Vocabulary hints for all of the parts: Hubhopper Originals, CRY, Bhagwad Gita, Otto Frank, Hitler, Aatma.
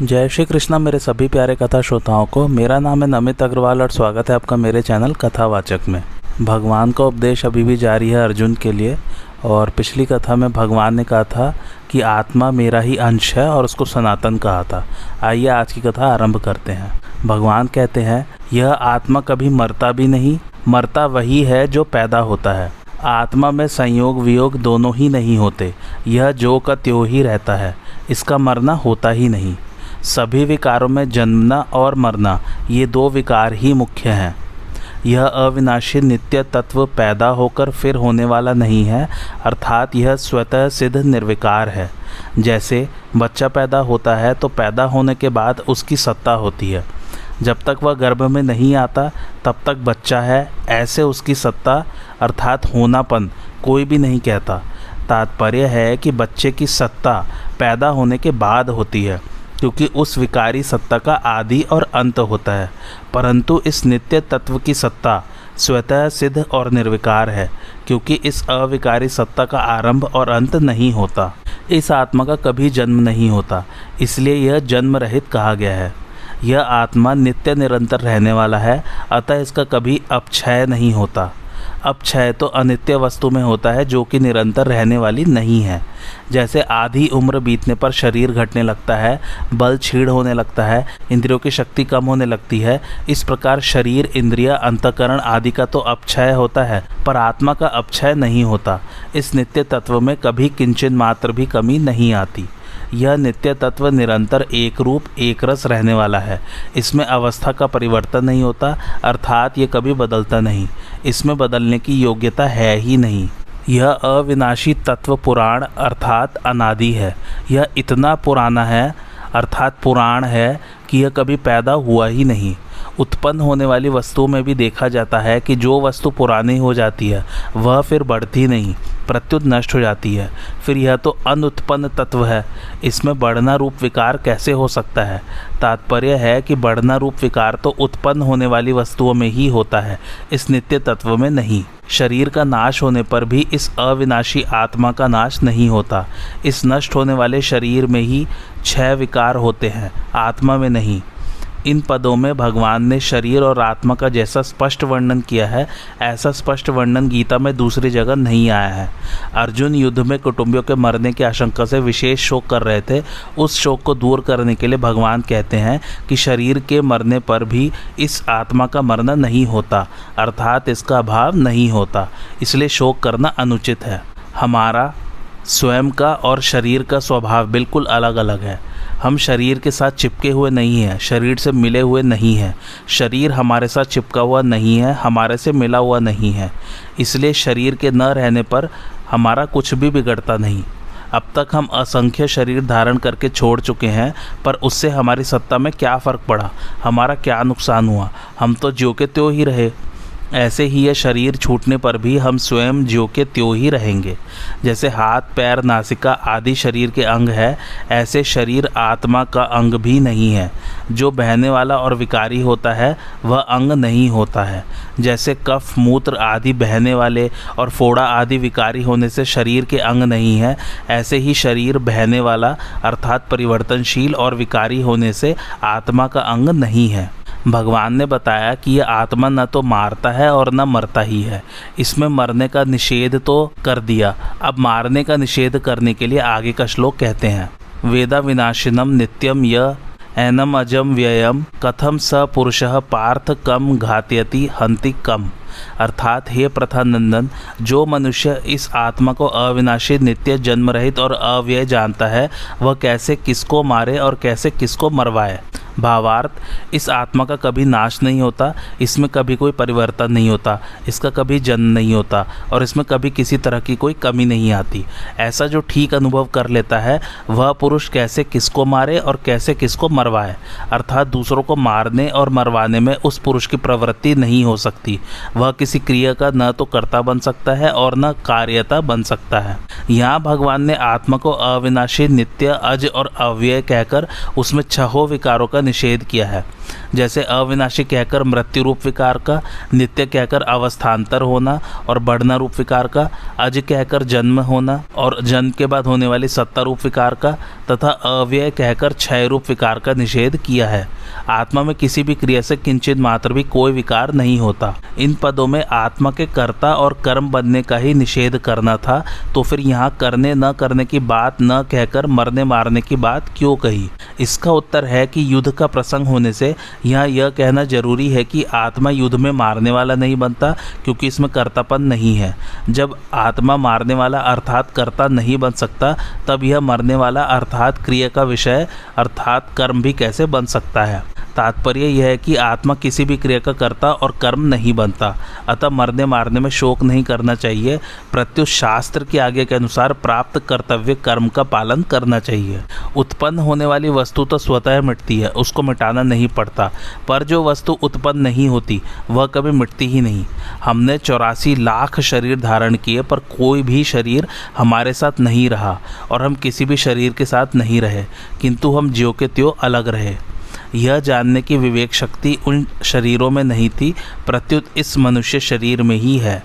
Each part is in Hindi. जय श्री कृष्णा मेरे सभी प्यारे कथा श्रोताओं को। मेरा नाम है नमित अग्रवाल और स्वागत है आपका मेरे चैनल कथावाचक में। भगवान का उपदेश अभी भी जारी है अर्जुन के लिए, और पिछली कथा में भगवान ने कहा था कि आत्मा मेरा ही अंश है और उसको सनातन कहा था। आइए आज की कथा आरंभ करते हैं। भगवान कहते हैं, यह आत्मा कभी मरता भी नहीं, मरता वही है जो पैदा होता है। आत्मा में संयोग वियोग दोनों ही नहीं होते, यह जो का त्यों ही रहता है, इसका मरना होता ही नहीं। सभी विकारों में जन्मना और मरना ये दो विकार ही मुख्य हैं। यह अविनाशी नित्य तत्व पैदा होकर फिर होने वाला नहीं है, अर्थात यह स्वतः सिद्ध निर्विकार है। जैसे बच्चा पैदा होता है तो पैदा होने के बाद उसकी सत्ता होती है, जब तक वह गर्भ में नहीं आता तब तक बच्चा है, ऐसे उसकी सत्ता अर्थात होनापन कोई भी नहीं कहता। तात्पर्य है कि बच्चे की सत्ता पैदा होने के बाद होती है, क्योंकि उस विकारी सत्ता का आदि और अंत होता है। परंतु इस नित्य तत्व की सत्ता स्वतः सिद्ध और निर्विकार है, क्योंकि इस अविकारी सत्ता का आरंभ और अंत नहीं होता। इस आत्मा का कभी जन्म नहीं होता, इसलिए यह जन्म रहित कहा गया है। यह आत्मा नित्य निरंतर रहने वाला है, अतः इसका कभी अपक्षय नहीं होता। अपक्षय तो अनित्य वस्तु में होता है जो कि निरंतर रहने वाली नहीं है। जैसे आधी उम्र बीतने पर शरीर घटने लगता है, बल क्षीण होने लगता है, इंद्रियों की शक्ति कम होने लगती है, इस प्रकार शरीर, इंद्रिया, अंतःकरण आदि का तो अपक्षय होता है, पर आत्मा का अपक्षय नहीं होता। इस नित्य तत्व में कभी किंचन मात्र भी कमी नहीं आती। यह नित्य तत्व निरंतर एक रूप एक रस रहने वाला है, इसमें अवस्था का परिवर्तन नहीं होता, अर्थात ये कभी बदलता नहीं, इसमें बदलने की योग्यता है ही नहीं। यह अविनाशी तत्व पुराण अर्थात अनादि है। यह इतना पुराना है अर्थात पुराण है कि यह कभी पैदा हुआ ही नहीं। उत्पन्न होने वाली वस्तुओं में भी देखा जाता है कि जो वस्तु पुरानी हो जाती है वह फिर बढ़ती नहीं, प्रत्युत नष्ट हो जाती है। फिर यह तो अनुत्पन्न तत्व है, इसमें बढ़ना रूप विकार कैसे हो सकता है? तात्पर्य है कि बढ़ना रूप विकार तो उत्पन्न होने वाली वस्तुओं में ही होता है, इस नित्य तत्व में नहीं। शरीर का नाश होने पर भी इस अविनाशी आत्मा का नाश नहीं होता। इस नष्ट होने वाले शरीर में ही 6 विकार होते हैं, आत्मा में नहीं। इन पदों में भगवान ने शरीर और आत्मा का जैसा स्पष्ट वर्णन किया है, ऐसा स्पष्ट वर्णन गीता में दूसरी जगह नहीं आया है। अर्जुन युद्ध में कुटुंबियों के मरने की आशंका से विशेष शोक कर रहे थे। उस शोक को दूर करने के लिए भगवान कहते हैं कि शरीर के मरने पर भी इस आत्मा का मरना नहीं होता, अर्थात इसका अभाव नहीं होता, इसलिए शोक करना अनुचित है। हमारा स्वयं का और शरीर का स्वभाव बिल्कुल अलग अलग है। हम शरीर के साथ चिपके हुए नहीं हैं, शरीर से मिले हुए नहीं हैं, शरीर हमारे साथ चिपका हुआ नहीं है, हमारे से मिला हुआ नहीं है, इसलिए शरीर के न रहने पर हमारा कुछ भी बिगड़ता नहीं। अब तक हम असंख्य शरीर धारण करके छोड़ चुके हैं, पर उससे हमारी सत्ता में क्या फ़र्क पड़ा, हमारा क्या नुकसान हुआ? हम तो ज्यों के त्यों ही रहे। ऐसे ही यह शरीर छूटने पर भी हम स्वयं ज्यों के त्यों ही रहेंगे। जैसे हाथ, पैर, नासिका आदि शरीर के अंग है, ऐसे शरीर आत्मा का अंग भी नहीं है। जो बहने वाला और विकारी होता है वह अंग नहीं होता है। जैसे कफ, मूत्र आदि बहने वाले और फोड़ा आदि विकारी होने से शरीर के अंग नहीं है, ऐसे ही शरीर बहने वाला अर्थात परिवर्तनशील और विकारी होने से आत्मा का अंग नहीं है। भगवान ने बताया कि यह आत्मा न तो मारता है और न मरता ही है। इसमें मरने का निषेध तो कर दिया, अब मारने का निषेध करने के लिए आगे का श्लोक कहते हैं, वेदा विनाशिनम नित्यम य एनम अजम व्ययम कथम स पुरुषः पार्थ कम घातयति हंति कम। अर्थात हे प्रथानंदन, जो मनुष्य इस आत्मा को अविनाशी, नित्य, जन्म रहित और अव्यय जानता है, वह कैसे किसको मारे और कैसे किसको मरवाए। भावार्थ, इस आत्मा का कभी नाश नहीं होता, इसमें कभी कोई परिवर्तन नहीं होता, इसका कभी जन्म नहीं होता और इसमें कभी किसी तरह की कोई कमी नहीं आती। ऐसा जो ठीक अनुभव कर लेता है, वह पुरुष कैसे किसको मारे और कैसे किसको मरवाए। अर्थात दूसरों को मारने और मरवाने में उस पुरुष की प्रवृत्ति नहीं हो सकती। वह किसी क्रिया का न तो कर्ता बन सकता है और न कार्यता बन सकता है। यहाँ भगवान ने आत्मा को अविनाशी, नित्य, अज और अव्यय कहकर उसमें छहों विकारों का निषेध किया है। जैसे अविनाशी कहकर मृत्यु रूप विकार का, नित्य कहकर अवस्थान्तर होना और बढ़ना रूप विकार का, अज कहकर जन्म होना और जन्म के बाद होने वाली सत्ता रूप विकार का तथा अव्यय कहकर क्षय रूप विकार का निषेध किया है। आत्मा में किसी भी क्रिया से किंचित मात्र भी कोई विकार नहीं होता। इन पदों में आत्मा के कर्ता और कर्म बनने का ही निषेध करना था, तो फिर यहाँ करने न करने की बात न कहकर मरने मारने की बात क्यों कही। इसका उत्तर है कि युद्ध का प्रसंग होने से यहाँ यह कहना जरूरी है कि आत्मा युद्ध में मारने वाला नहीं बनता, क्योंकि इसमें कर्तापन नहीं है। जब आत्मा मारने वाला अर्थात कर्ता नहीं बन सकता, तब यह मरने वाला अर्थात क्रिया का विषय अर्थात कर्म भी कैसे बन सकता है। तात्पर्य यह है कि आत्मा किसी भी क्रिया का कर्ता और कर्म नहीं बनता, अतः मरने मारने में शोक नहीं करना चाहिए। प्रत्युत शास्त्र की आज्ञा के अनुसार प्राप्त कर्तव्य कर्म का पालन करना चाहिए। उत्पन्न होने वाली वस्तु तो स्वतः मिटती है, उसको मिटाना नहीं पड़ता, पर जो वस्तु उत्पन्न नहीं होती वह कभी मिटती ही नहीं। हमने 84 लाख शरीर धारण किए, पर कोई भी शरीर हमारे साथ नहीं रहा और हम किसी भी शरीर के साथ नहीं रहे, किंतु हम ज्यों के त्यों अलग रहे। यह जानने की विवेक शक्ति उन शरीरों में नहीं थी, प्रत्युत इस मनुष्य शरीर में ही है।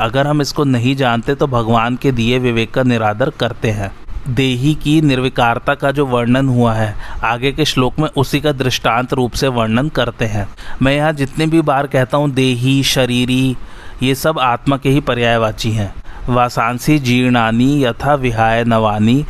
अगर हम इसको नहीं जानते तो भगवान के दिए विवेक का निरादर करते हैं। देही की निर्विकारता का जो वर्णन हुआ है, आगे के श्लोक में उसी का दृष्टांत रूप से वर्णन करते हैं। मैं यहाँ जितने भी बार कहता हूँ देही, शरीरी, ये सब आत्मा के ही पर्यायवाची हैं। वासांसी जीर्णानी यथा विहाय नवानी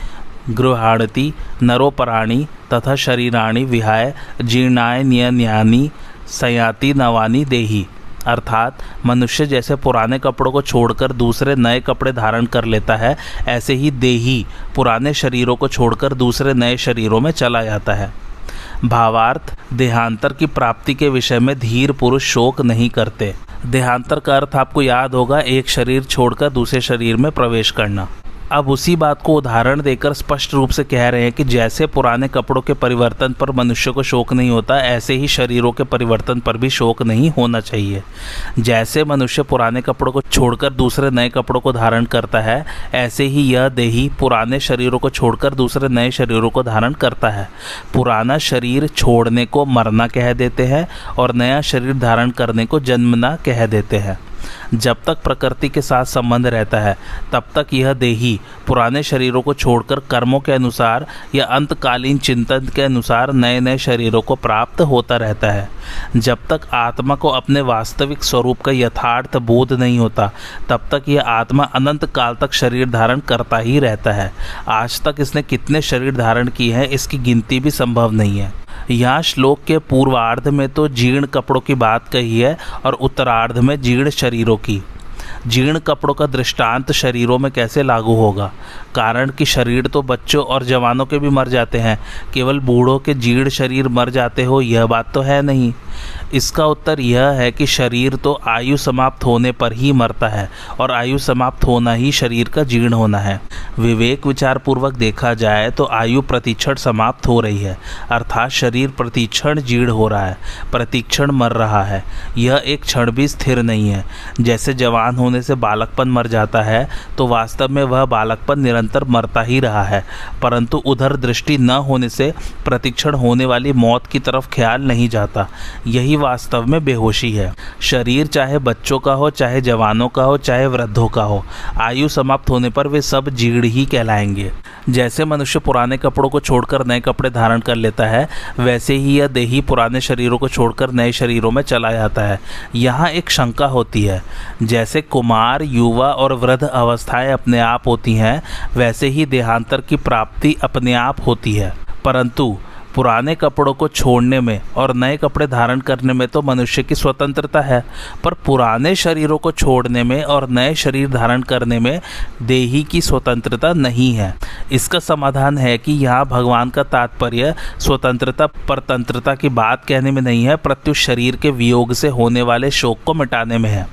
गृहाणति नरोपराणी तथा शरीराणी विहाय जीर्णाय नियन्यानि संयाति नवानि देहि। अर्थात मनुष्य जैसे पुराने कपड़ों को छोड़कर दूसरे नए कपड़े धारण कर लेता है, ऐसे ही देही पुराने शरीरों को छोड़कर दूसरे नए शरीरों में चला जाता है। भावार्थ, देहांतर की प्राप्ति के विषय में धीर पुरुष शोक नहीं करते। देहांतर का अर्थ आपको याद होगा, एक शरीर छोड़कर दूसरे शरीर में प्रवेश करना। अब उसी बात को उदाहरण देकर स्पष्ट रूप से कह रहे हैं कि जैसे पुराने कपड़ों के परिवर्तन पर मनुष्य को शोक नहीं होता, ऐसे ही शरीरों के परिवर्तन पर भी शोक नहीं होना चाहिए। जैसे मनुष्य पुराने कपड़ों को छोड़कर दूसरे नए कपड़ों को धारण करता है, ऐसे ही यह देही पुराने शरीरों को छोड़कर दूसरे नए शरीरों को धारण करता है। पुराना शरीर छोड़ने को मरना कह देते हैं और नया शरीर धारण करने को जन्मना कह देते हैं। जब तक प्रकृति के साथ संबंध रहता है, तब तक यह देही पुराने शरीरों को छोड़कर कर्मों के अनुसार या अंतकालीन चिंतन के अनुसार नए नए शरीरों को प्राप्त होता रहता है। जब तक आत्मा को अपने वास्तविक स्वरूप का यथार्थ बोध नहीं होता, तब तक यह आत्मा अनंत काल तक शरीर धारण करता ही रहता है। आज तक इसने कितने शरीर धारण किए हैं, इसकी गिनती भी संभव नहीं है। यहाँ श्लोक के पूर्वार्ध में तो जीर्ण कपड़ों की बात कही है और उत्तरार्ध में जीर्ण शरीरों की। जीर्ण कपड़ों का दृष्टांत शरीरों में कैसे लागू होगा? कारण कि शरीर तो बच्चों और जवानों के भी मर जाते हैं, केवल बूढ़ों के जीर्ण शरीर मर जाते हो यह बात तो है नहीं। इसका उत्तर यह है कि शरीर तो आयु समाप्त होने पर ही मरता है और आयु समाप्त होना ही शरीर का जीर्ण होना है। विवेक विचार पूर्वक देखा जाए तो आयु प्रतिक्षण समाप्त हो रही है, अर्थात शरीर प्रतिक्षण जीर्ण हो रहा है, प्रतिक्षण मर रहा है। यह एक क्षण भी स्थिर नहीं है। जैसे जवान होने से बालकपन मर जाता है, तो वास्तव में वह बालकपन निरंतर मरता ही रहा है, परंतु उधर दृष्टि न होने से प्रतिक्षण होने वाली मौत की तरफ ख्याल नहीं जाता। यही वास्तव में बेहोशी है। शरीर चाहे बच्चों का हो, चाहे जवानों का हो, चाहे वृद्धों का हो, आयु समाप्त होने पर वे सब जीर्ण ही कहलाएंगे। जैसे मनुष्य पुराने कपड़ों को छोड़कर नए कपड़े धारण कर लेता है, वैसे ही यह देही पुराने शरीरों को छोड़कर नए शरीरों में चला जाता है। यहाँ एक शंका होती है, जैसे कुमार, युवा और वृद्ध अवस्थाएं अपने आप होती हैं, वैसे ही देहांतर की प्राप्ति अपने आप होती है। परंतु पुराने कपड़ों को छोड़ने में और नए कपड़े धारण करने में तो मनुष्य की स्वतंत्रता है, पर पुराने शरीरों को छोड़ने में और नए शरीर धारण करने में देही की स्वतंत्रता नहीं है। इसका समाधान है कि यहाँ भगवान का तात्पर्य स्वतंत्रता परतंत्रता की बात कहने में नहीं है, प्रत्युत शरीर के वियोग से होने वाले शोक को मिटाने में है।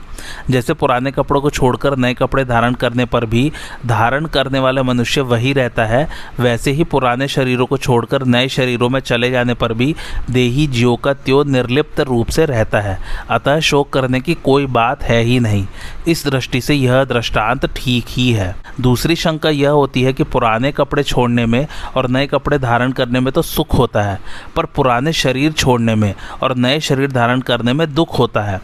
जैसे पुराने कपड़ों को छोड़कर नए कपड़े धारण करने पर भी धारण करने वाला मनुष्य वही रहता है, वैसे ही पुराने शरीरों को छोड़कर नए शरीरों में चले जाने पर भी देही जीवों का त्यो निर्लिप्त रूप से रहता है, अतः शोक करने की कोई बात है ही नहीं। इस दृष्टि से यह दृष्टांत ठीक ही है। दूसरी शंका यह होती है कि पुराने कपड़े छोड़ने में और नए कपड़े धारण करने में तो सुख होता है, पर पुराने शरीर छोड़ने में और नए शरीर धारण करने में दुख होता है।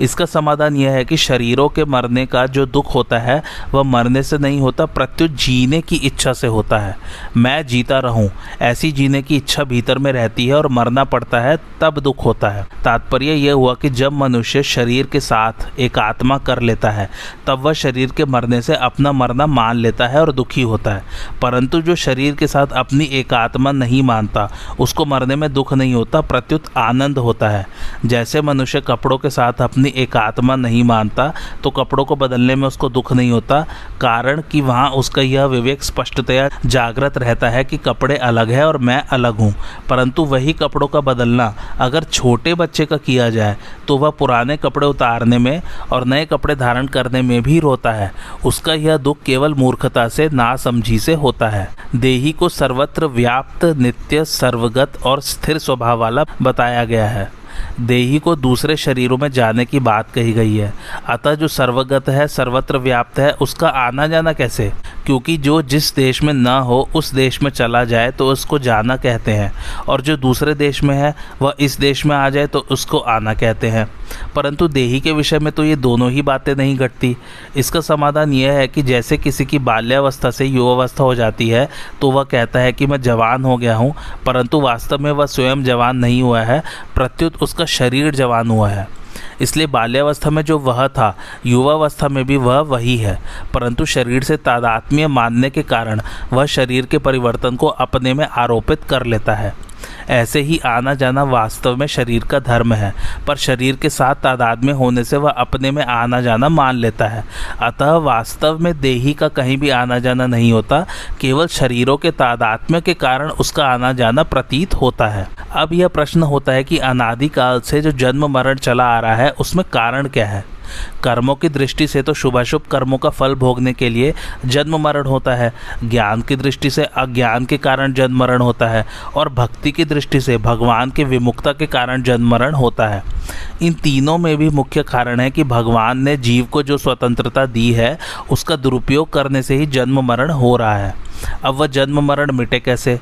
इसका समाधान यह है कि शरीरों के मरने का जो दुख होता है वह मरने से नहीं होता, प्रत्युत जीने की इच्छा से होता है। मैं जीता रहूं, ऐसी जीने की इच्छा भीतर में रहती है और मरना पड़ता है तब दुख होता है। तात्पर्य यह हुआ कि जब मनुष्य शरीर के साथ एकात्मा कर लेता है तब वह शरीर के मरने से अपना मरना मान लेता है और दुखी होता है, परंतु जो शरीर के साथ अपनी एकात्मा नहीं मानता उसको मरने में दुख नहीं होता, प्रत्युत आनंद होता है। जैसे मनुष्य कपड़ों के साथ अपनी एकात्मा नहीं मानता तो कपड़ों को बदलने में उसको दुख नहीं होता, कारण कि वहाँ उसका यह विवेक स्पष्टतया जागृत रहता है कि कपड़े अलग है और मैं अलग हूँ। परंतु वही कपड़ों का बदलना अगर छोटे बच्चे का किया जाए तो वह पुराने कपड़े उतारने में और नए कपड़े धारण करने में भी रोता है। उसका यह दुख केवल मूर्खता से, नासमझी से होता है। देही को सर्वत्र व्याप्त, नित्य, सर्वगत और स्थिर स्वभाव वाला बताया गया है। देही को दूसरे शरीरों में जाने की बात कही गई है। अतः जो सर्वगत है, सर्वत्र व्याप्त है, उसका आना जाना कैसे? क्योंकि जो जिस देश में ना हो उस देश में चला जाए तो उसको जाना कहते हैं, और जो दूसरे देश में है वह इस देश में आ जाए तो उसको आना कहते हैं। परंतु देही के विषय में तो ये दोनों ही बातें नहीं घटती। इसका समाधान यह है कि जैसे किसी की बाल्यावस्था से युवावस्था हो जाती है तो वह कहता है कि मैं जवान हो गया हूँ, परंतु वास्तव में वह स्वयं जवान नहीं हुआ है, प्रत्युत उसका शरीर जवान हुआ है। इसलिए बाल्यावस्था में जो वह था युवावस्था में भी वह वही है, परंतु शरीर से तादात्म्य मानने के कारण वह शरीर के परिवर्तन को अपने में आरोपित कर लेता है। ऐसे ही आना जाना वास्तव में शरीर का धर्म है, पर शरीर के साथ तादाद में होने से वह अपने में आना जाना मान लेता है। अतः वास्तव में देही का कहीं भी आना जाना नहीं होता, केवल शरीरों के तादात्म्य के कारण उसका आना जाना प्रतीत होता है। अब यह प्रश्न होता है कि अनादिकाल से जो जन्म मरण चला आ रहा है उसमें कारण क्या है? कर्मों की दृष्टि से तो शुभाशुभ कर्मों का फल भोगने के लिए जन्म मरण होता है, ज्ञान की दृष्टि से अज्ञान के कारण जन्म मरण होता है, और भक्ति की दृष्टि से भगवान के विमुखता के कारण जन्म मरण होता है। इन तीनों में भी मुख्य कारण है कि भगवान ने जीव को जो स्वतंत्रता दी है उसका दुरुपयोग करने से ही जन्म मरण हो रहा है। अब वह जन्म मरण मिटे कैसे?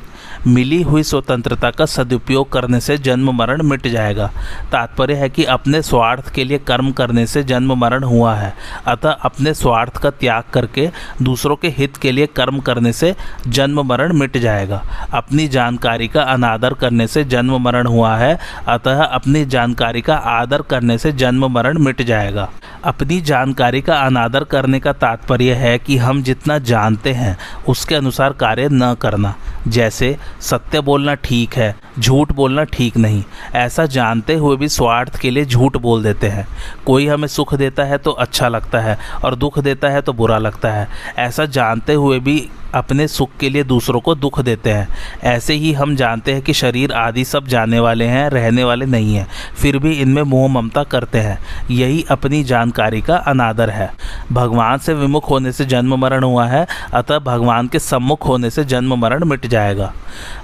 मिली हुई स्वतंत्रता का सदुपयोग करने से जन्म मरण मिट जाएगा। तात्पर्य है कि अपने स्वार्थ के लिए कर्म करने से जन्म मरण हुआ है, अतः अपने स्वार्थ का त्याग करके दूसरों के हित के लिए कर्म करने से जन्म मरण मिट जाएगा। अपनी जानकारी का अनादर करने से जन्म मरण हुआ है, अतः अपनी जानकारी का आदर करने से जन्म मरण मिट जाएगा। अपनी जानकारी का अनादर करने का तात्पर्य है कि हम जितना जानते हैं उसके अनुसार कार्य न करना। जैसे सत्य बोलना ठीक है, झूठ बोलना ठीक नहीं, ऐसा जानते हुए भी स्वार्थ के लिए झूठ बोल देते हैं। कोई हमें सुख देता है तो अच्छा लगता है और दुख देता है तो बुरा लगता है, ऐसा जानते हुए भी अपने सुख के लिए दूसरों को दुख देते हैं। ऐसे ही हम जानते हैं कि शरीर आदि सब जाने वाले हैं, रहने वाले नहीं हैं, फिर भी इनमें मोह ममता करते हैं। यही अपनी जानकारी का अनादर है। भगवान से विमुख होने से जन्म मरण हुआ है, अतः भगवान के सम्मुख होने से जन्म मरण मिट जाएगा।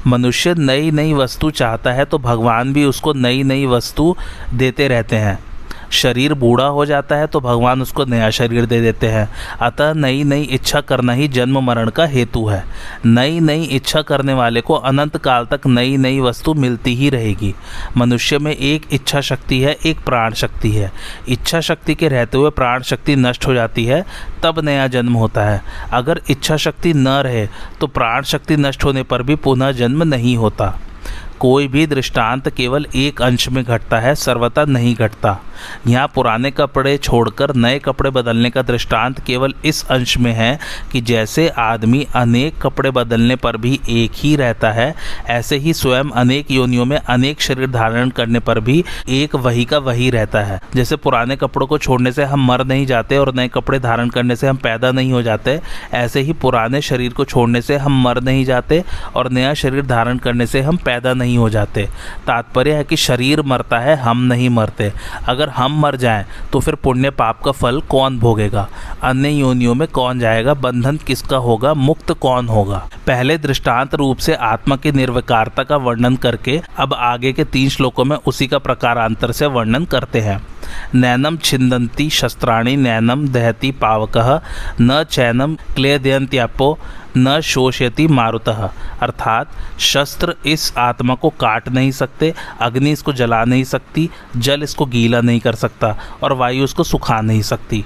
मनुष्य नई नई वस्तु चाहता है तो भगवान भी उसको नई नई वस्तु देते रहते हैं। शरीर बूढ़ा हो जाता है तो भगवान उसको नया शरीर दे देते हैं। अतः नई नई इच्छा करना ही जन्म मरण का हेतु है। नई नई इच्छा करने वाले को अनंत काल तक नई नई वस्तु मिलती ही रहेगी। मनुष्य में एक इच्छा शक्ति है, एक प्राण शक्ति है। इच्छा शक्ति के रहते हुए प्राण शक्ति नष्ट हो जाती है, तब नया जन्म होता है। अगर इच्छा शक्ति न रहे तो प्राण शक्ति नष्ट होने पर भी पुनः जन्म नहीं होता। कोई भी दृष्टांत केवल एक अंश में घटता है, सर्वथा नहीं घटता। यहाँ पुराने कपड़े छोड़कर नए कपड़े बदलने का दृष्टांत केवल इस अंश में है कि जैसे आदमी अनेक कपड़े बदलने पर भी एक ही रहता है, ऐसे ही स्वयं अनेक योनियों में अनेक शरीर धारण करने पर भी एक वही का वही रहता है। जैसे पुराने कपड़ों को छोड़ने से हम मर नहीं जाते और नए कपड़े धारण करने से हम पैदा नहीं हो जाते, ऐसे ही पुराने शरीर को छोड़ने से हम मर नहीं जाते और नया शरीर धारण करने से हम पैदा नहीं हो जाते। तात्पर्य है कि शरीर मरता है, हम नहीं मरते। अगर हम मर जाएं तो फिर पुण्य पाप का फल कौन भोगेगा? अन्य योनियों में कौन जाएगा? बंधन किसका होगा? मुक्त कौन होगा? पहले दृष्टांत रूप से आत्मा की निर्विकारता का वर्णन करके अब आगे के 3 श्लोकों में उसी का प्रकारांतर से वर्णन करते हैं। नैनम छिन्दन्ति शस्त्राणि नैनम दहति पावकः न चैनम क्लेदयन्त्यापो न शोषयति मारुतः। अर्थात शस्त्र इस आत्मा को काट नहीं सकते, अग्नि इसको जला नहीं सकती, जल इसको गीला नहीं कर सकता और वायु इसको सुखा नहीं सकती।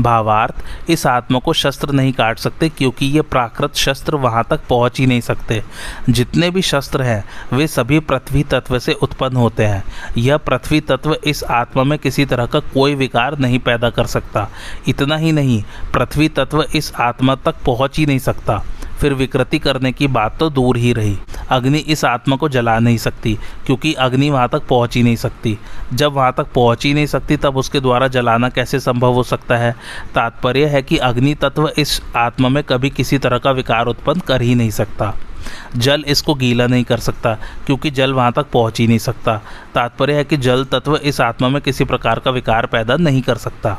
भावार्थ, इस आत्मा को शस्त्र नहीं काट सकते क्योंकि ये प्राकृत शस्त्र वहाँ तक पहुँच ही नहीं सकते। जितने भी शस्त्र हैं वे सभी पृथ्वी तत्व से उत्पन्न होते हैं। यह पृथ्वी तत्व इस आत्मा में किसी तरह का कोई विकार नहीं पैदा कर सकता। इतना ही नहीं, पृथ्वी तत्व इस आत्मा तक पहुँच ही नहीं सकता, फिर विकृति करने की बात तो दूर ही रही। अग्नि इस आत्मा को जला नहीं सकती क्योंकि अग्नि वहाँ तक पहुँच ही नहीं सकती। जब वहाँ तक पहुँच ही नहीं सकती तब उसके द्वारा जलाना कैसे संभव हो सकता है? तात्पर्य है कि अग्नि तत्व इस आत्मा में कभी किसी तरह का विकार उत्पन्न कर ही नहीं सकता। जल इसको गीला नहीं कर सकता क्योंकि जल वहाँ तक पहुँच ही नहीं सकता। तात्पर्य है कि जल तत्व इस आत्मा में किसी प्रकार का विकार पैदा नहीं कर सकता।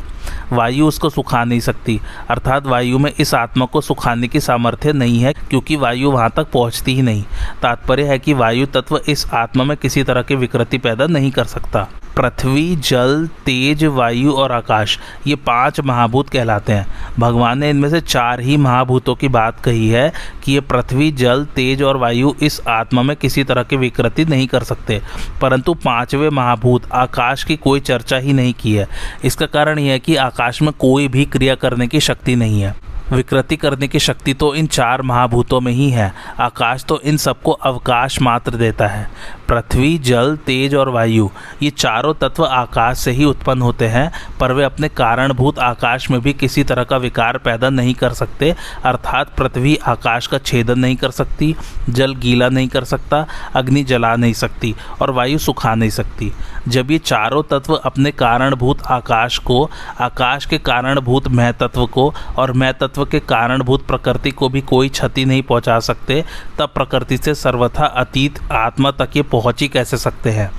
वायु उसको सुखा नहीं सकती, अर्थात वायु में इस आत्मा को सुखाने की सामर्थ्य नहीं है क्योंकि वायु वहाँ तक पहुँचती ही नहीं। तात्पर्य है कि वायु तत्व इस आत्मा में किसी तरह की विकृति पैदा नहीं कर सकता। पृथ्वी, जल, तेज, वायु और आकाश, ये 5 महाभूत कहलाते हैं। भगवान ने इनमें से 4 ही महाभूतों की बात कही है कि ये पृथ्वी, जल, तेज और वायु इस आत्मा में किसी तरह की विकृति नहीं कर सकते, परंतु 5वें महाभूत आकाश की कोई चर्चा ही नहीं की है। इसका कारण यह है कि आकाश में कोई भी क्रिया करने की शक्ति नहीं है। विकृति करने की शक्ति तो इन 4 महाभूतों में ही है। आकाश तो इन सबको अवकाश मात्र देता है। पृथ्वी, जल, तेज और वायु, ये चारों तत्व आकाश से ही उत्पन्न होते हैं, पर वे अपने कारणभूत आकाश में भी किसी तरह का विकार पैदा नहीं कर सकते। अर्थात पृथ्वी आकाश का छेदन नहीं कर सकती, जल गीला नहीं कर सकता, अग्नि जला नहीं सकती और वायु सुखा नहीं सकती। जब ये चारों तत्व अपने कारणभूत आकाश को, आकाश के कारणभूत मह तत्व को और मह तत्व के कारणभूत प्रकृति को भी कोई क्षति नहीं पहुँचा सकते, तब प्रकृति से सर्वथा अतीत आत्मा तक ये पहुँच ही कैसे सकते हैं?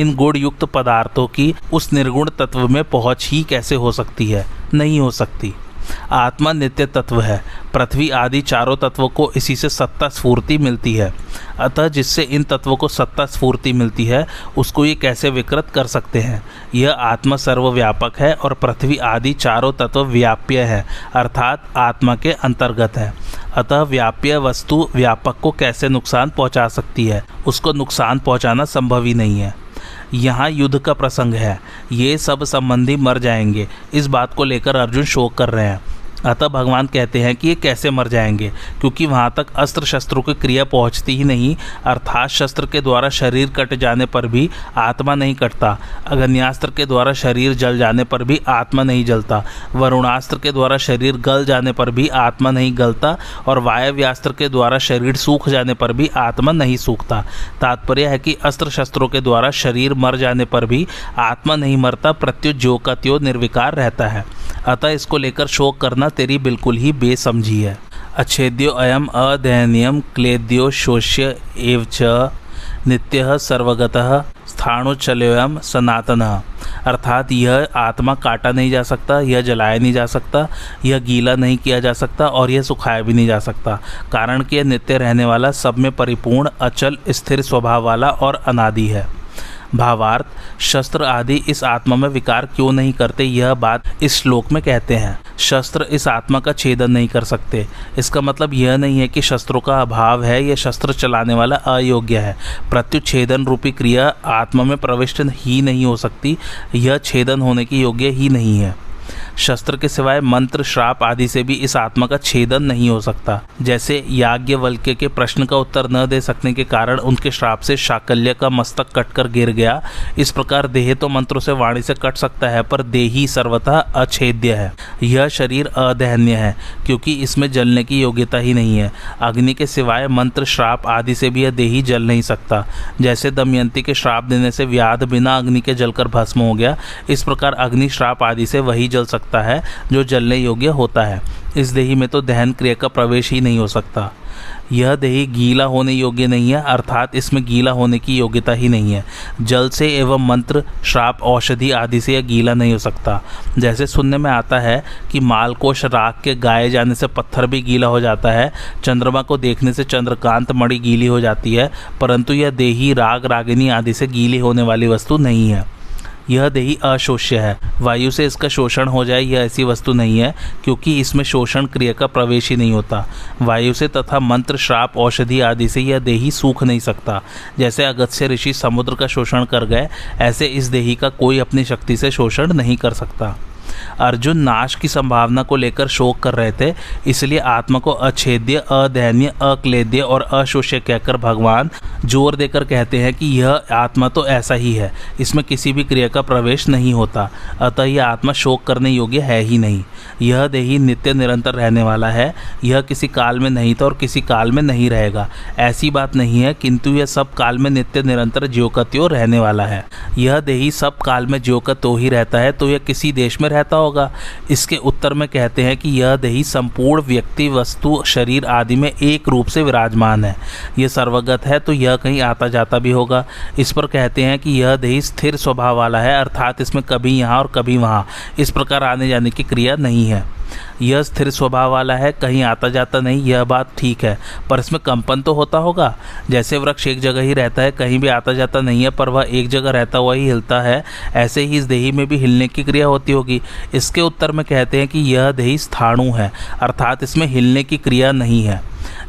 इन गुण युक्त पदार्थों की उस निर्गुण तत्व में पहुँच ही कैसे हो सकती है? नहीं हो सकती। आत्मा नित्य तत्व है। पृथ्वी आदि चारों तत्वों को इसी से सत्ता स्फूर्ति मिलती है, अतः जिससे इन तत्वों को सत्ता स्फूर्ति मिलती है उसको ये कैसे विकृत कर सकते हैं? यह आत्मा सर्वव्यापक है और पृथ्वी आदि चारों तत्व व्याप्य है, अर्थात आत्मा के अंतर्गत है। अतः व्याप्य वस्तु व्यापक को कैसे नुकसान पहुँचा सकती है? उसको नुकसान पहुँचाना संभव ही नहीं है। यहाँ युद्ध का प्रसंग है। ये सब संबंधी मर जाएंगे, इस बात को लेकर अर्जुन शोक कर रहे हैं। अतः भगवान कहते हैं कि ये कैसे मर जाएंगे, क्योंकि वहाँ तक अस्त्र शस्त्रों की क्रिया पहुँचती ही नहीं। अर्थात शस्त्र के द्वारा शरीर कट जाने पर भी आत्मा नहीं कटता, अग्न्यास्त्र के द्वारा शरीर जल जाने पर भी आत्मा नहीं जलता, वरुणास्त्र के द्वारा शरीर गल जाने पर भी आत्मा नहीं गलता और वायव्यास्त्र के द्वारा शरीर सूख जाने पर भी आत्मा नहीं सूखता। तात्पर्य है कि अस्त्र शस्त्रों के द्वारा शरीर मर जाने पर भी आत्मा नहीं मरता, प्रत्युत ज्यो का त्यो निर्विकार रहता है। अतः इसको लेकर शोक करना तेरी बिल्कुल ही बेसमझी है। अच्छेद्यो अयम अदयनीयम क्लेद्यो शोष्य एव च नित्यः सर्वगतः स्थाणुचलोयम सनातनः। अर्थात यह आत्मा काटा नहीं जा सकता, यह जलाया नहीं जा सकता, यह गीला नहीं किया जा सकता और यह सुखाया भी नहीं जा सकता, कारण कि यह नित्य रहने वाला, सब में परिपूर्ण, अचल, स्थिर स्वभाव वाला और अनादि है। भावार्थ, शस्त्र आदि इस आत्मा में विकार क्यों नहीं करते, यह बात इस श्लोक में कहते हैं। शस्त्र इस आत्मा का छेदन नहीं कर सकते, इसका मतलब यह नहीं है कि शस्त्रों का अभाव है या शस्त्र चलाने वाला अयोग्य है। प्रत्युत छेदन रूपी क्रिया आत्मा में प्रविष्ट ही नहीं हो सकती, यह छेदन होने के योग्य ही नहीं है। शस्त्र के सिवाय मंत्र, श्राप आदि से भी इस आत्मा का छेदन नहीं हो सकता। जैसे याज्ञवल्क्य के प्रश्न का उत्तर न दे सकने के कारण उनके श्राप से शाकल्य का मस्तक कटकर गिर गया, इस प्रकार देह तो मंत्रों से, वाणी से कट सकता है, पर देही सर्वथा अछेद्य है। यह शरीर अदहन्य है क्योंकि इसमें जलने की योग्यता ही नहीं है। अग्नि के सिवाय मंत्र, श्राप आदि से भी यह देही जल नहीं सकता। जैसे दमयंती के श्राप देने से व्याध बिना अग्नि के जलकर भस्म हो गया, इस प्रकार अग्नि, श्राप आदि से वही जल सकता है जो जलने योग्य होता है। इस देही में तो दहन क्रिया का प्रवेश ही नहीं हो सकता। यह देही गीला होने योग्य नहीं है, अर्थात इसमें गीला होने की योग्यता ही नहीं है। जल से एवं मंत्र, श्राप, औषधि आदि से यह गीला नहीं हो सकता। जैसे सुनने में आता है कि मालकोश राग के गाए जाने से पत्थर भी गीला हो जाता है, चंद्रमा को देखने से चंद्रकांत मणि गीली हो जाती है, परंतु यह देही राग, रागिनी आदि से गीली होने वाली वस्तु नहीं है। यह देही अशोष्य है, वायु से इसका शोषण हो जाए यह ऐसी वस्तु नहीं है, क्योंकि इसमें शोषण क्रिया का प्रवेश ही नहीं होता। वायु से तथा मंत्र, श्राप, औषधि आदि से यह देही सूख नहीं सकता। जैसे अगस्त्य ऋषि समुद्र का शोषण कर गए, ऐसे इस देही का कोई अपनी शक्ति से शोषण नहीं कर सकता। अर्जुन नाश की संभावना को लेकर शोक कर रहे थे, इसलिए आत्मा को अच्छेद्य, अदहनीय, अक्लेद्य और अशोष्य कहकर भगवान जोर देकर कहते हैं कि यह आत्मा तो ऐसा ही है, इसमें किसी भी क्रिया का प्रवेश नहीं होता, अतः यह आत्मा शोक करने योग्य है ही नहीं। यह देही नित्य निरंतर रहने वाला है, यह किसी काल में नहीं था और किसी काल में नहीं रहेगा, ऐसी बात नहीं है, किंतु यह सब काल में नित्य निरंतर ज्यों का त्यों रहने वाला है। यह देही सब काल में ज्यों का त्यों ही रहता है, तो यह किसी देश में रहता होगा। इसके उत्तर में कहते हैं कि यह देही संपूर्ण व्यक्ति, वस्तु, शरीर आदि में एक रूप से विराजमान है। यह सर्वगत है, तो यह कहीं आता जाता भी होगा। इस पर कहते हैं कि यह देही स्थिर स्वभाव वाला है, अर्थात इसमें कभी यहाँ और कभी वहाँ इस प्रकार आने जाने की क्रिया नहीं है। यह स्थिर स्वभाव वाला है, कहीं आता जाता नहीं, यह बात ठीक है, पर इसमें कंपन तो होता होगा। जैसे वृक्ष एक जगह ही रहता है, कहीं भी आता जाता नहीं है, पर वह एक जगह रहता हुआ ही हिलता है, ऐसे ही इस देही में भी हिलने की क्रिया होती होगी। इसके उत्तर में कहते हैं कि यह देही स्थाणु है, अर्थात इसमें हिलने की क्रिया नहीं है।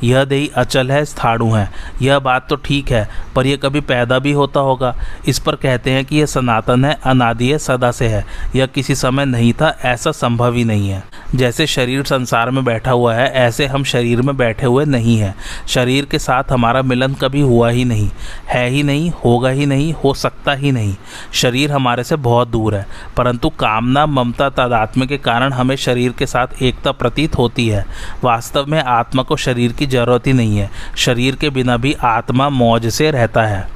यह देही अचल है, स्थाणु है, यह बात तो ठीक है, पर यह कभी पैदा भी होता होगा। इस पर कहते हैं कि यह सनातन है, अनादि है, सदा से है, यह किसी समय नहीं था, ऐसा संभव ही नहीं है। जैसे शरीर संसार में बैठा हुआ है, ऐसे हम शरीर में बैठे हुए नहीं हैं। शरीर के साथ हमारा मिलन कभी हुआ ही नहीं है, ही नहीं होगा, ही नहीं हो सकता, ही नहीं। शरीर हमारे से बहुत दूर है, परंतु कामना, ममता, तादात्म्य के कारण हमें शरीर के साथ एकता प्रतीत होती है। वास्तव में आत्मा को शरीर की जरूरत ही नहीं है, शरीर के बिना भी आत्मा मौज से रहता है।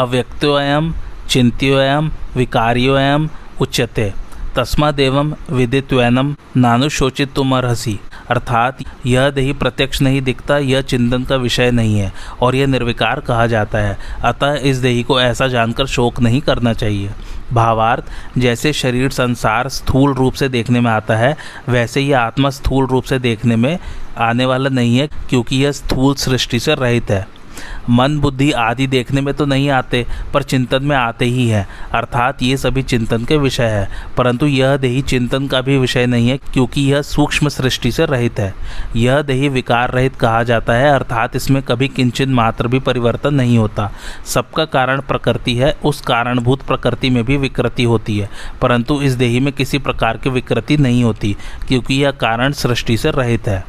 अव्यक्तोऽयं चिन्त्योऽयं विकार्योऽयं उच्यते, तस्मादेवं विदित्वैनं नानुशोचितुमर्हसि। अर्थात यह देही प्रत्यक्ष नहीं दिखता, यह चिंतन का विषय नहीं है और यह निर्विकार कहा जाता है, अतः इस देही को ऐसा जानकर शोक नहीं करना चाहिए। भावार्थ, जैसे शरीर संसार स्थूल रूप से देखने में आता है, वैसे ही आत्मा स्थूल रूप से देखने में आने वाला नहीं है, क्योंकि यह स्थूल सृष्टि से रहित है। मन, बुद्धि आदि देखने में तो नहीं आते, पर चिंतन में आते ही हैं, अर्थात ये सभी चिंतन के विषय है, परंतु यह देही चिंतन का भी विषय नहीं है, क्योंकि यह सूक्ष्म सृष्टि से रहित है। यह देही विकार रहित कहा जाता है, अर्थात इसमें कभी किंचित मात्र भी परिवर्तन नहीं होता। सबका कारण प्रकृति है, उस कारणभूत प्रकृति में भी विकृति होती है, परंतु इस देही में किसी प्रकार की विकृति नहीं होती, क्योंकि यह कारण सृष्टि से रहित है।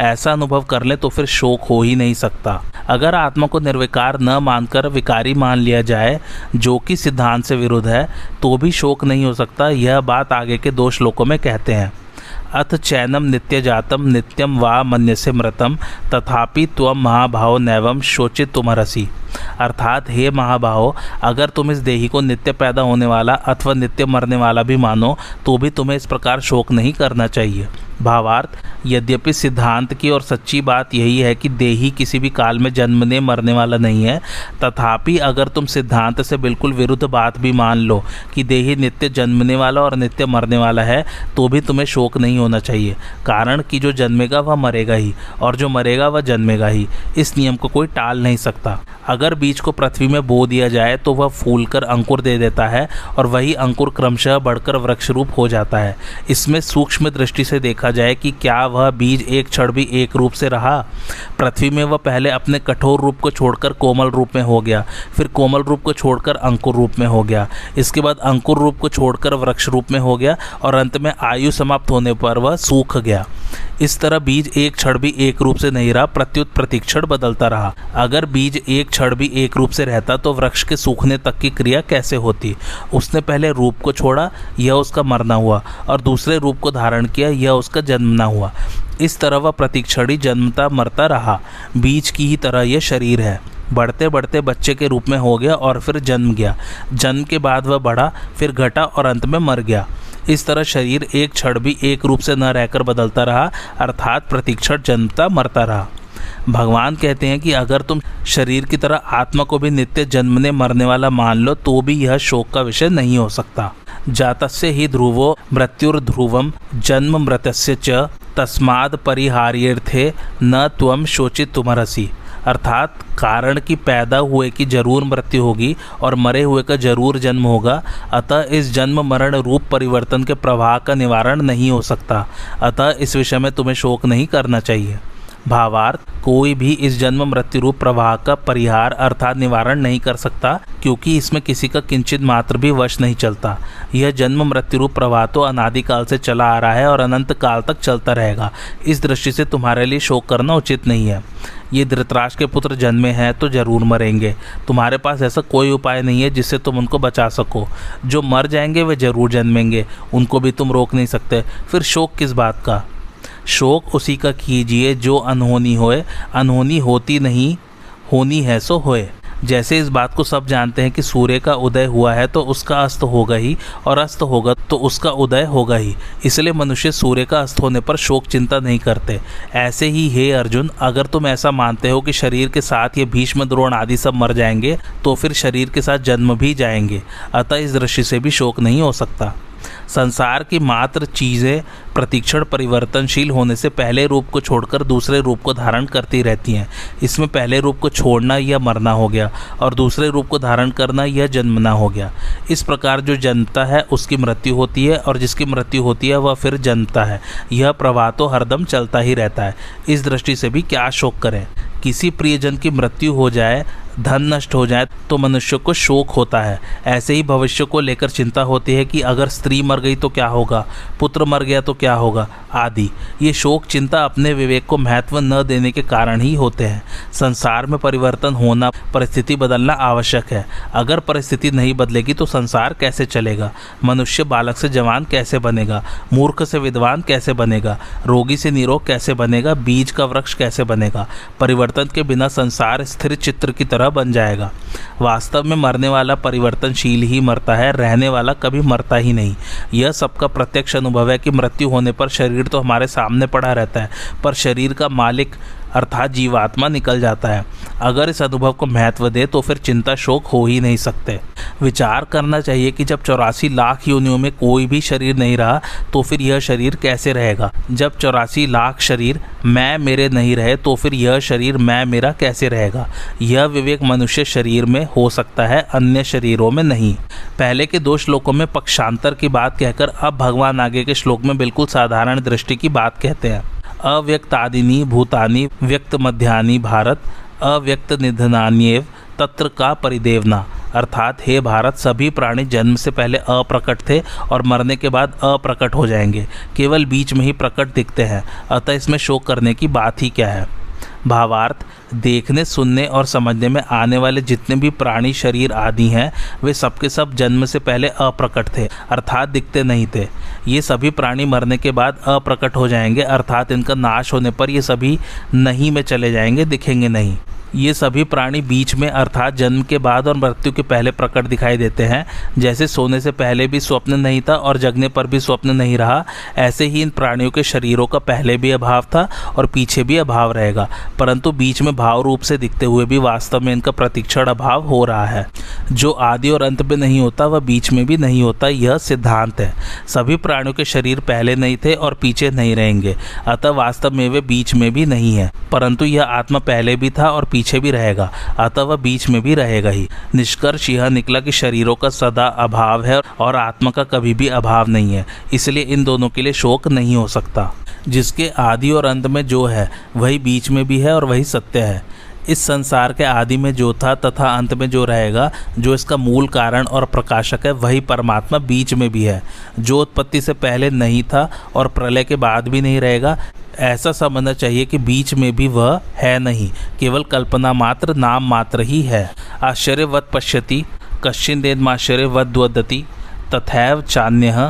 ऐसा अनुभव कर ले तो फिर शोक हो ही नहीं सकता। अगर आत्मा को निर्विकार न मानकर विकारी मान लिया जाए, जो कि सिद्धांत से विरुद्ध है, तो भी शोक नहीं हो सकता। यह बात आगे के दो श्लोकों में कहते हैं। अथ चैनम नित्य जातम नित्यम वा मन्यसे मृतम तथापि त्वं महाभाव नैवम शोचितुमर्हसि। अर्थात हे महाभाव, अगर तुम इस देही को नित्य पैदा होने वाला अथवा नित्य मरने वाला भी मानो, तो भी तुम्हें इस प्रकार शोक नहीं करना चाहिए। भावार्थ, यद्यपि सिद्धांत की और सच्ची बात यही है कि देही किसी भी काल में जन्मने मरने वाला नहीं है, तथापि अगर तुम सिद्धांत से बिल्कुल विरुद्ध बात भी मान लो कि देही नित्य जन्मने वाला और नित्य मरने वाला है, तो भी तुम्हें शोक नहीं होना चाहिए, कारण कि जो जन्मेगा वह मरेगा ही, और जो मरेगा वह जन्मेगा ही, इस नियम को कोई टाल नहीं सकता। अगर बीज को पृथ्वी में बो दिया जाए तो वह फूलकर अंकुर दे देता है, और वही अंकुर क्रमशः बढ़कर वृक्ष रूप हो जाता है। इसमें सूक्ष्म दृष्टि से देखा जाए कि क्या वह बीज एक क्षण भी एक रूप से रहा। पृथ्वी में वह पहले अपने कठोर रूप को छोड़कर कोमल रूप में हो गया, फिर कोमल रूप को छोड़कर अंकुर रूप में हो गया, इसके बाद अंकुर रूप को छोड़कर वृक्ष रूप में हो गया और अंत में आयु समाप्त होने पर वह सूख गया। इस तरह बीज एक क्षण भी एक रूप से नहीं रहा, प्रत्युत प्रतिक्षण बदलता रहा। अगर बीज एक क्षण भी एक रूप से रहता तो वृक्ष के सूखने तक की क्रिया कैसे होती? उसने पहले रूप को छोड़ा, यह उसका मरना हुआ, और दूसरे रूप को धारण किया, यह उसका जन्मना हुआ। इस तरह वह प्रतिक्षण ही जन्मता मरता रहा। बीज की ही तरह यह शरीर है, बढ़ते बढ़ते बच्चे के रूप में हो गया और फिर जन्म गया। जन्म के बाद वह बढ़ा, फिर घटा और अंत में मर गया। इस तरह शरीर एक क्षण भी एक रूप से न रहकर बदलता रहा, अर्थात प्रतिक्षण जन्मता मरता रहा। भगवान कहते हैं कि अगर तुम शरीर की तरह आत्मा को भी नित्य जन्मने मरने वाला मान लो तो भी यह शोक का विषय नहीं हो सकता। जातस्य ही ध्रुवो मृत्युर्ध्रुवम जन्म मृतस्य च तस्माद् परिहार्यर्थे न त्वं शोचितुमर्हसि। अर्थात कारण की पैदा हुए की जरूर मृत्यु होगी और मरे हुए का जरूर जन्म होगा, अतः इस जन्म मरण रूप परिवर्तन के प्रवाह का निवारण नहीं हो सकता, अतः इस विषय में तुम्हें शोक नहीं करना चाहिए। भावार्थ, कोई भी इस जन्म मृत्यु रूप प्रवाह का परिहार अर्थात निवारण नहीं कर सकता, क्योंकि इसमें किसी का किंचित मात्र भी वश नहीं चलता। यह जन्म मृत्यु रूप प्रवाह तो अनादिकाल से चला आ रहा है और अनंत काल तक चलता रहेगा। इस दृष्टि से तुम्हारे लिए शोक करना उचित नहीं है। ये धृतराष्ट्र के पुत्र जन्मे हैं तो जरूर मरेंगे, तुम्हारे पास ऐसा कोई उपाय नहीं है जिससे तुम उनको बचा सको। जो मर जाएंगे वे जरूर जन्मेंगे, उनको भी तुम रोक नहीं सकते, फिर शोक किस बात का? शोक उसी का कीजिए जो अनहोनी होए, अनहोनी होती नहीं, होनी है सो होए। जैसे इस बात को सब जानते हैं कि सूर्य का उदय हुआ है तो उसका अस्त होगा ही, और अस्त होगा तो उसका उदय होगा ही, इसलिए मनुष्य सूर्य का अस्त होने पर शोक चिंता नहीं करते। ऐसे ही हे अर्जुन, अगर तुम ऐसा मानते हो कि शरीर के साथ ये भीष्म द्रोण आदि सब मर जाएंगे तो फिर शरीर के साथ जन्म भी जाएंगे, अतः इस दृष्टि से भी शोक नहीं हो सकता। संसार की मात्र चीज़ें प्रतिक्षण परिवर्तनशील होने से पहले रूप को छोड़कर दूसरे रूप को धारण करती रहती हैं। इसमें पहले रूप को छोड़ना या मरना हो गया और दूसरे रूप को धारण करना या जन्मना हो गया। इस प्रकार जो जन्मता है उसकी मृत्यु होती है और जिसकी मृत्यु होती है वह फिर जन्मता है। यह प्रवाह तो हरदम चलता ही रहता है। इस दृष्टि से भी क्या शोक करें? किसी प्रियजन की मृत्यु हो जाए, धन नष्ट हो जाए तो मनुष्य को शोक होता है। ऐसे ही भविष्य को लेकर चिंता होती है कि अगर स्त्री मर गई तो क्या होगा, पुत्र मर गया तो क्या होगा आदि। ये शोक चिंता अपने विवेक को महत्व न देने के कारण ही होते हैं। संसार में परिवर्तन होना, परिस्थिति बदलना आवश्यक है। अगर परिस्थिति नहीं बदलेगी तो संसार कैसे चलेगा? मनुष्य बालक से जवान कैसे बनेगा? मूर्ख से विद्वान कैसे बनेगा? रोगी से निरोग कैसे बनेगा? बीज का वृक्ष कैसे बनेगा? परिवर्तन के बिना संसार स्थिर चित्र की तरह बन जाएगा। वास्तव में मरने वाला परिवर्तनशील ही मरता है, रहने वाला कभी मरता ही नहीं। यह सबका प्रत्यक्ष अनुभव है कि मृत्यु होने पर शरीर तो हमारे सामने पड़ा रहता है, पर शरीर का मालिक अर्थात जीवात्मा निकल जाता है। अगर इस अनुभव को महत्व दे तो फिर चिंता शोक हो ही नहीं सकते। विचार करना चाहिए कि जब 84 लाख योनियों में कोई भी शरीर नहीं रहा तो फिर यह शरीर कैसे रहेगा? जब 84 लाख शरीर मैं मेरे नहीं रहे तो फिर यह शरीर मैं मेरा कैसे रहेगा? यह विवेक मनुष्य शरीर में हो सकता है, अन्य शरीरों में नहीं। पहले के 2 श्लोकों में पक्षांतर की बात कहकर अब भगवान आगे के श्लोक में बिल्कुल साधारण दृष्टि की बात कहते हैं। अव्यक्तादिनी भूतानि व्यक्त मध्यानि भारत अव्यक्त निधनान्येव तत्र का परिदेवना। अर्थात हे भारत, सभी प्राणी जन्म से पहले अप्रकट थे और मरने के बाद अप्रकट हो जाएंगे, केवल बीच में ही प्रकट दिखते हैं, अतः इसमें शोक करने की बात ही क्या है। भावार्थ, देखने सुनने और समझने में आने वाले जितने भी प्राणी शरीर आदि हैं वे सबके सब जन्म से पहले अप्रकट थे, अर्थात दिखते नहीं थे। ये सभी प्राणी मरने के बाद अप्रकट हो जाएंगे, अर्थात इनका नाश होने पर ये सभी नहीं में चले जाएंगे, दिखेंगे नहीं। ये सभी प्राणी बीच में अर्थात जन्म के बाद और मृत्यु के पहले प्रकट दिखाई देते हैं। जैसे सोने से पहले भी स्वप्न नहीं था और जगने पर भी स्वप्न नहीं रहा, ऐसे ही इन प्राणियों के शरीरों का पहले भी अभाव था और पीछे भी अभाव रहेगा, परंतु बीच में भाव रूप से दिखते हुए भी वास्तव में इनका प्रतिक्षण अभाव हो रहा है। जो आदि और अंत में नहीं होता वह बीच में भी नहीं होता, यह सिद्धांत है। सभी प्राणियों के शरीर पहले नहीं थे और पीछे नहीं रहेंगे, अतः वास्तव में वे बीच में भी नहीं है, परंतु यह आत्मा पहले भी था और पीछे भी रहेगा अतः वह बीच में भी रहेगा ही। निष्कर्ष यह निकला कि शरीरों का सदा अभाव है और आत्मा का कभी भी अभाव नहीं है, इसलिए इन दोनों के लिए शोक नहीं हो सकता। जिसके आदि और अंत में जो है वही बीच में भी है और वही सत्य है। इस संसार के आदि में जो था तथा अंत में जो रहेगा, जो इसका मूल कारण और प्रकाशक है, वही परमात्मा बीच में भी है, जो उत्पत्ति से पहले नहीं था और प्रलय के बाद भी नहीं रहेगा। ऐसा समझना चाहिए कि बीच में भी वह है नहीं, केवल कल्पना मात्र, नाम मात्र ही है। आश्चर्यवत् पश्यति कश्चिदेव आश्चर्यवद्वदति तथैव चान्यः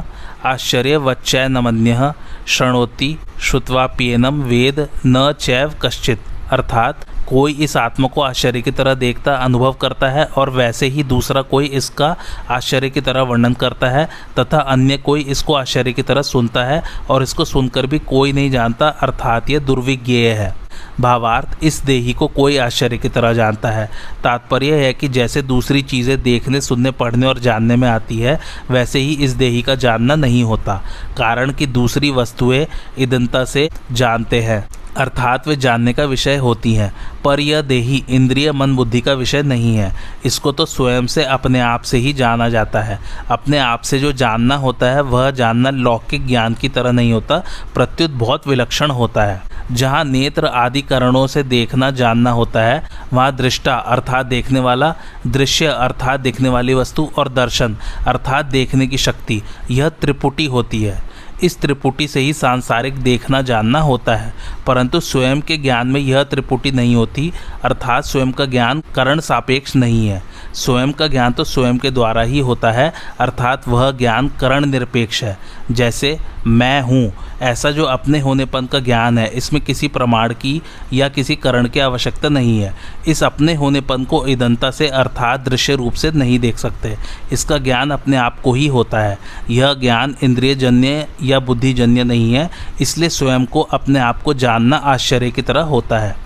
आश्चर्यवच्चै नमन्यः शृणोति श्रुत्वाप्येनम वेद न चैव कश्चित्। अर्थात कोई इस आत्मा को आश्चर्य की तरह देखता, अनुभव करता है और वैसे ही दूसरा कोई इसका आश्चर्य की तरह वर्णन करता है तथा अन्य कोई इसको आश्चर्य की तरह सुनता है और इसको सुनकर भी कोई नहीं जानता, अर्थात यह दुर्विज्ञेय है। भावार्थ, इस देही को कोई आश्चर्य की तरह जानता है। तात्पर्य है कि जैसे दूसरी चीज़ें देखने, सुनने, पढ़ने और जानने में आती है, वैसे ही इस देही का जानना नहीं होता, कारण कि दूसरी वस्तुएं इदंता से जानते हैं, अर्थात वे जानने का विषय होती हैं, पर यह देही इंद्रिय, मन, बुद्धि का विषय नहीं है। इसको तो स्वयं से, अपने आप से ही जाना जाता है। अपने आप से जो जानना होता है वह जानना लौकिक ज्ञान की तरह नहीं होता, प्रत्युत बहुत विलक्षण होता है। जहाँ नेत्र आदि कारणों से देखना जानना होता है, वहाँ दृष्टा अर्थात देखने वाला, दृश्य अर्थात देखने वाली वस्तु और दर्शन अर्थात देखने की शक्ति, यह त्रिपुटी होती है। इस त्रिपुटी से ही सांसारिक देखना जानना होता है, परंतु स्वयं के ज्ञान में यह त्रिपुटी नहीं होती, अर्थात स्वयं का ज्ञान कारण सापेक्ष नहीं है। स्वयं का ज्ञान तो स्वयं के द्वारा ही होता है, अर्थात वह ज्ञान कारण निरपेक्ष है। जैसे मैं हूँ, ऐसा जो अपने होनेपन का ज्ञान है, इसमें किसी प्रमाण की या किसी कारण की आवश्यकता नहीं है। इस अपने होनेपन को इदंता से अर्थात दृश्य रूप से नहीं देख सकते, इसका ज्ञान अपने आप को ही होता है। यह ज्ञान इंद्रियजन्य या बुद्धिजन्य नहीं है, इसलिए स्वयं को, अपने आप को जानना आश्चर्य की तरह होता है।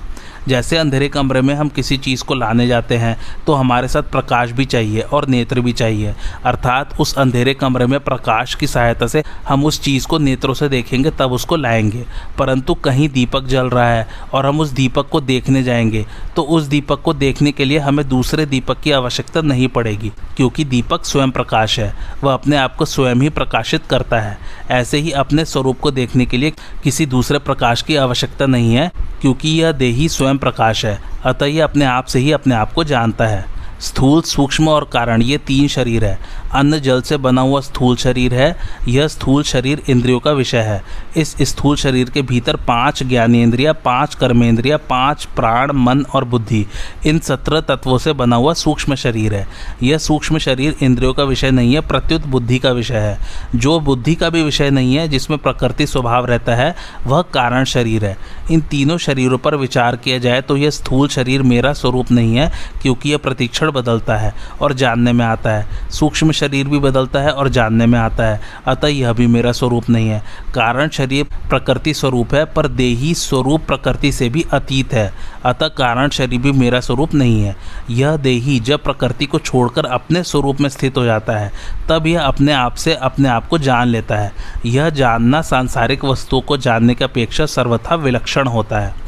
जैसे अंधेरे कमरे में हम किसी चीज़ को लाने जाते हैं तो हमारे साथ प्रकाश भी चाहिए और नेत्र भी चाहिए, अर्थात उस अंधेरे कमरे में प्रकाश की सहायता से हम उस चीज़ को नेत्रों से देखेंगे तब उसको लाएंगे। परंतु कहीं दीपक जल रहा है और हम उस दीपक को देखने जाएंगे तो उस दीपक को देखने के लिए हमें दूसरे दीपक की आवश्यकता नहीं पड़ेगी, क्योंकि दीपक स्वयं प्रकाश है, वह अपने आप को स्वयं ही प्रकाशित करता है। ऐसे ही अपने स्वरूप को देखने के लिए किसी दूसरे प्रकाश की आवश्यकता नहीं है, क्योंकि यह देही स्वयं प्रकाश है, अतः यह अपने आप से ही अपने आप को जानता है। स्थूल, सूक्ष्म और कारण, ये तीन शरीर है। अन्न जल से बना हुआ स्थूल शरीर है, यह स्थूल शरीर इंद्रियों का विषय है। इस स्थूल शरीर के भीतर 5 ज्ञानेंद्रिया, 5 कर्मेंद्रिया, 5 प्राण, मन और बुद्धि, इन 17 तत्वों से बना हुआ सूक्ष्म शरीर है। यह सूक्ष्म शरीर इंद्रियों का विषय नहीं है, प्रत्युत बुद्धि का विषय है। जो बुद्धि का भी विषय नहीं है, जिसमें प्रकृति स्वभाव रहता है, वह कारण शरीर है। इन तीनों शरीरों पर विचार किया जाए तो यह स्थूल शरीर मेरा स्वरूप नहीं है, क्योंकि यह प्रतिक्षण बदलता है और जानने में आता है। सूक्ष्म शरीर भी बदलता है और जानने में आता है, अतः यह भी मेरा स्वरूप नहीं है। कारण शरीर प्रकृति स्वरूप है, पर देही स्वरूप प्रकृति से भी अतीत है, अतः कारण शरीर भी मेरा स्वरूप नहीं है। यह देही जब प्रकृति को छोड़कर अपने स्वरूप में स्थित हो जाता है, तब यह अपने आप से अपने आप को जान लेता है। यह जानना सांसारिक वस्तुओं को जानने की अपेक्षा सर्वथा विलक्षण होता है।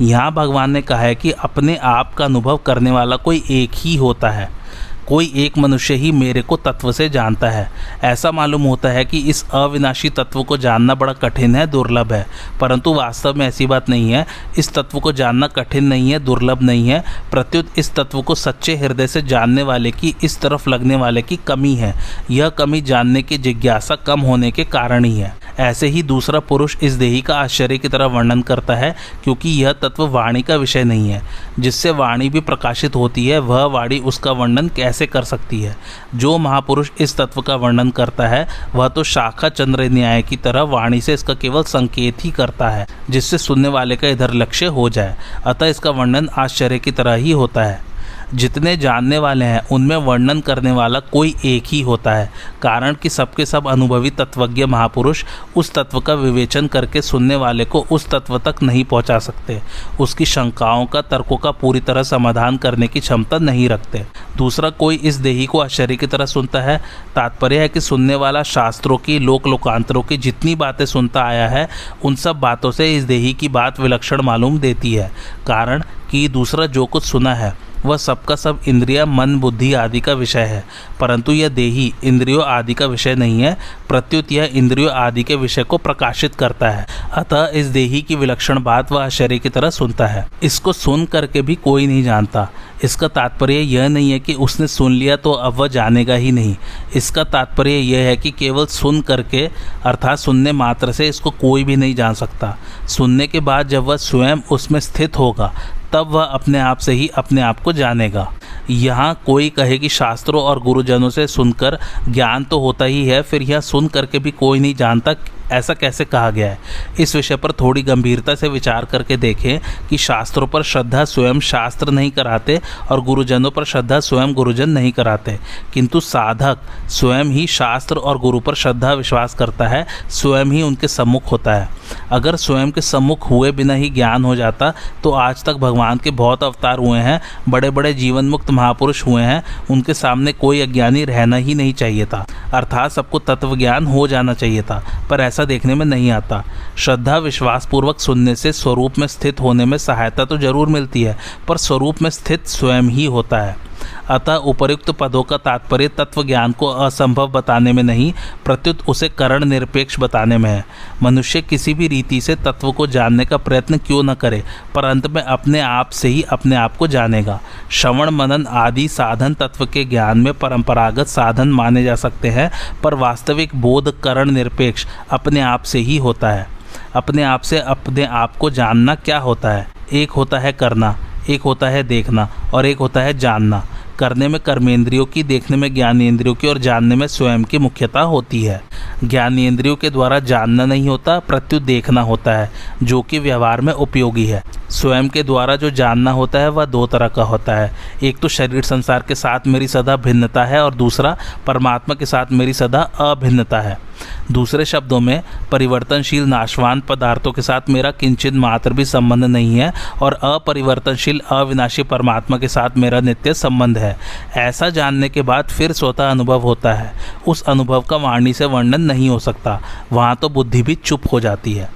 यहाँ भगवान ने कहा है कि अपने आप का अनुभव करने वाला कोई एक ही होता है। कोई एक मनुष्य ही मेरे को तत्व से जानता है। ऐसा मालूम होता है कि इस अविनाशी तत्व को जानना बड़ा कठिन है, दुर्लभ है, परंतु वास्तव में ऐसी बात नहीं है। इस तत्व को जानना कठिन नहीं है, दुर्लभ नहीं है, प्रत्युत इस तत्व को सच्चे हृदय से जानने वाले की, इस तरफ लगने वाले की कमी है। यह कमी जानने की जिज्ञासा कम होने के कारण ही है। ऐसे ही दूसरा पुरुष इस देही का आश्चर्य की तरह वर्णन करता है, क्योंकि यह तत्व वाणी का विषय नहीं है। जिससे वाणी भी प्रकाशित होती है, वह वाणी उसका वर्णन कैसे कर सकती है। जो महापुरुष इस तत्व का वर्णन करता है, वह तो शाखा चंद्र न्याय की तरह वाणी से इसका केवल संकेत ही करता है, जिससे सुनने वाले का इधर लक्ष्य हो जाए। अतः इसका वर्णन आश्चर्य की तरह ही होता है। जितने जानने वाले हैं उनमें वर्णन करने वाला कोई एक ही होता है, कारण कि सबके सब अनुभवी तत्वज्ञ महापुरुष उस तत्व का विवेचन करके सुनने वाले को उस तत्व तक नहीं पहुंचा सकते, उसकी शंकाओं का, तर्कों का पूरी तरह समाधान करने की क्षमता नहीं रखते। दूसरा कोई इस देही को आश्चर्य की तरह सुनता है। तात्पर्य है कि सुनने वाला शास्त्रों की, लोक लोकांतरों की जितनी बातें सुनता आया है, उन सब बातों से इस देही की बात विलक्षण मालूम देती है, कारण कि दूसरा जो कुछ सुना है वह सबका सब इंद्रिया मन बुद्धि आदि का विषय है, परंतु यह देही इंद्रियों आदि का विषय नहीं है, प्रत्युत यह इंद्रियों आदि के विषय को प्रकाशित करता है। अतः इस देही की विलक्षण बात वह आश्चर्य की तरह सुनता है। इसको सुन करके भी कोई नहीं जानता। इसका तात्पर्य यह नहीं है कि उसने सुन लिया तो अब वह जानेगा ही नहीं। इसका तात्पर्य यह है कि केवल सुन करके अर्थात सुनने मात्र से इसको कोई भी नहीं जान सकता। सुनने के बाद जब वह स्वयं उसमें स्थित होगा तब वह अपने आप से ही अपने आप को जानेगा। यहाँ कोई कहे कि शास्त्रों और गुरुजनों से सुनकर ज्ञान तो होता ही है, फिर यह सुन करके भी कोई नहीं जानता, ऐसा कैसे कहा गया है? इस विषय पर थोड़ी गंभीरता से विचार करके देखें कि शास्त्रों पर श्रद्धा स्वयं शास्त्र नहीं कराते और गुरुजनों पर श्रद्धा स्वयं गुरुजन नहीं कराते, किंतु साधक स्वयं ही शास्त्र और गुरु पर श्रद्धा विश्वास करता है, स्वयं ही उनके सम्मुख होता है। अगर स्वयं के सम्मुख हुए बिना ही ज्ञान हो जाता तो आज तक भगवान के बहुत अवतार हुए हैं, बड़े बड़े जीवन मुक्त महापुरुष हुए हैं, उनके सामने कोई अज्ञानी रहना ही नहीं चाहिए था, अर्थात सबको तत्व ज्ञान हो जाना चाहिए था, पर ऐसा देखने में नहीं आता। श्रद्धा विश्वास पूर्वक सुनने से स्वरूप में स्थित होने में सहायता तो जरूर मिलती है, पर स्वरूप में स्थित स्वयं ही होता है। अतः उपर्युक्त पदों का तात्पर्य तत्व ज्ञान को असंभव बताने में नहीं, प्रत्युत उसे करण निरपेक्ष बताने में है। मनुष्य किसी भी रीति से तत्व को जानने का प्रयत्न क्यों न करे, पर अंत में अपने आप से ही अपने आप को जानेगा। श्रवण मनन आदि साधन तत्व के ज्ञान में परंपरागत साधन माने जा सकते हैं, पर वास्तविक बोध करण निरपेक्ष अपने आप से ही होता है। अपने आप से अपने आप को जानना क्या होता है? एक होता है करना, एक होता है देखना और एक होता है जानना। करने में कर्मेंद्रियों की, देखने में ज्ञानेंद्रियों की और जानने में स्वयं की मुख्यता होती है। ज्ञानेंद्रियों के द्वारा जानना नहीं होता, प्रत्युत देखना होता है, जो कि व्यवहार में उपयोगी है। स्वयं के द्वारा जो जानना होता है वह दो तरह का होता है, एक तो शरीर संसार के साथ मेरी सदा भिन्नता है और दूसरा परमात्मा के साथ मेरी सदा अभिन्नता है। दूसरे शब्दों में परिवर्तनशील नाशवान पदार्थों के साथ मेरा किंचित मात्र भी संबंध नहीं है और अपरिवर्तनशील अविनाशी परमात्मा के साथ मेरा नित्य संबंध है। ऐसा जानने के बाद फिर स्वतः अनुभव होता है। उस अनुभव का वाणी से वर्णन नहीं हो सकता, वहाँ तो बुद्धि भी चुप हो जाती है।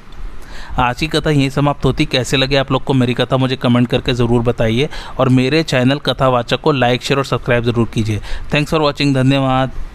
आज की कथा यहीं समाप्त होती। कैसे लगे आप लोग को मेरी कथा मुझे कमेंट करके ज़रूर बताइए और मेरे चैनल कथावाचक को लाइक शेयर और सब्सक्राइब ज़रूर कीजिए। Thanks for watching. धन्यवाद।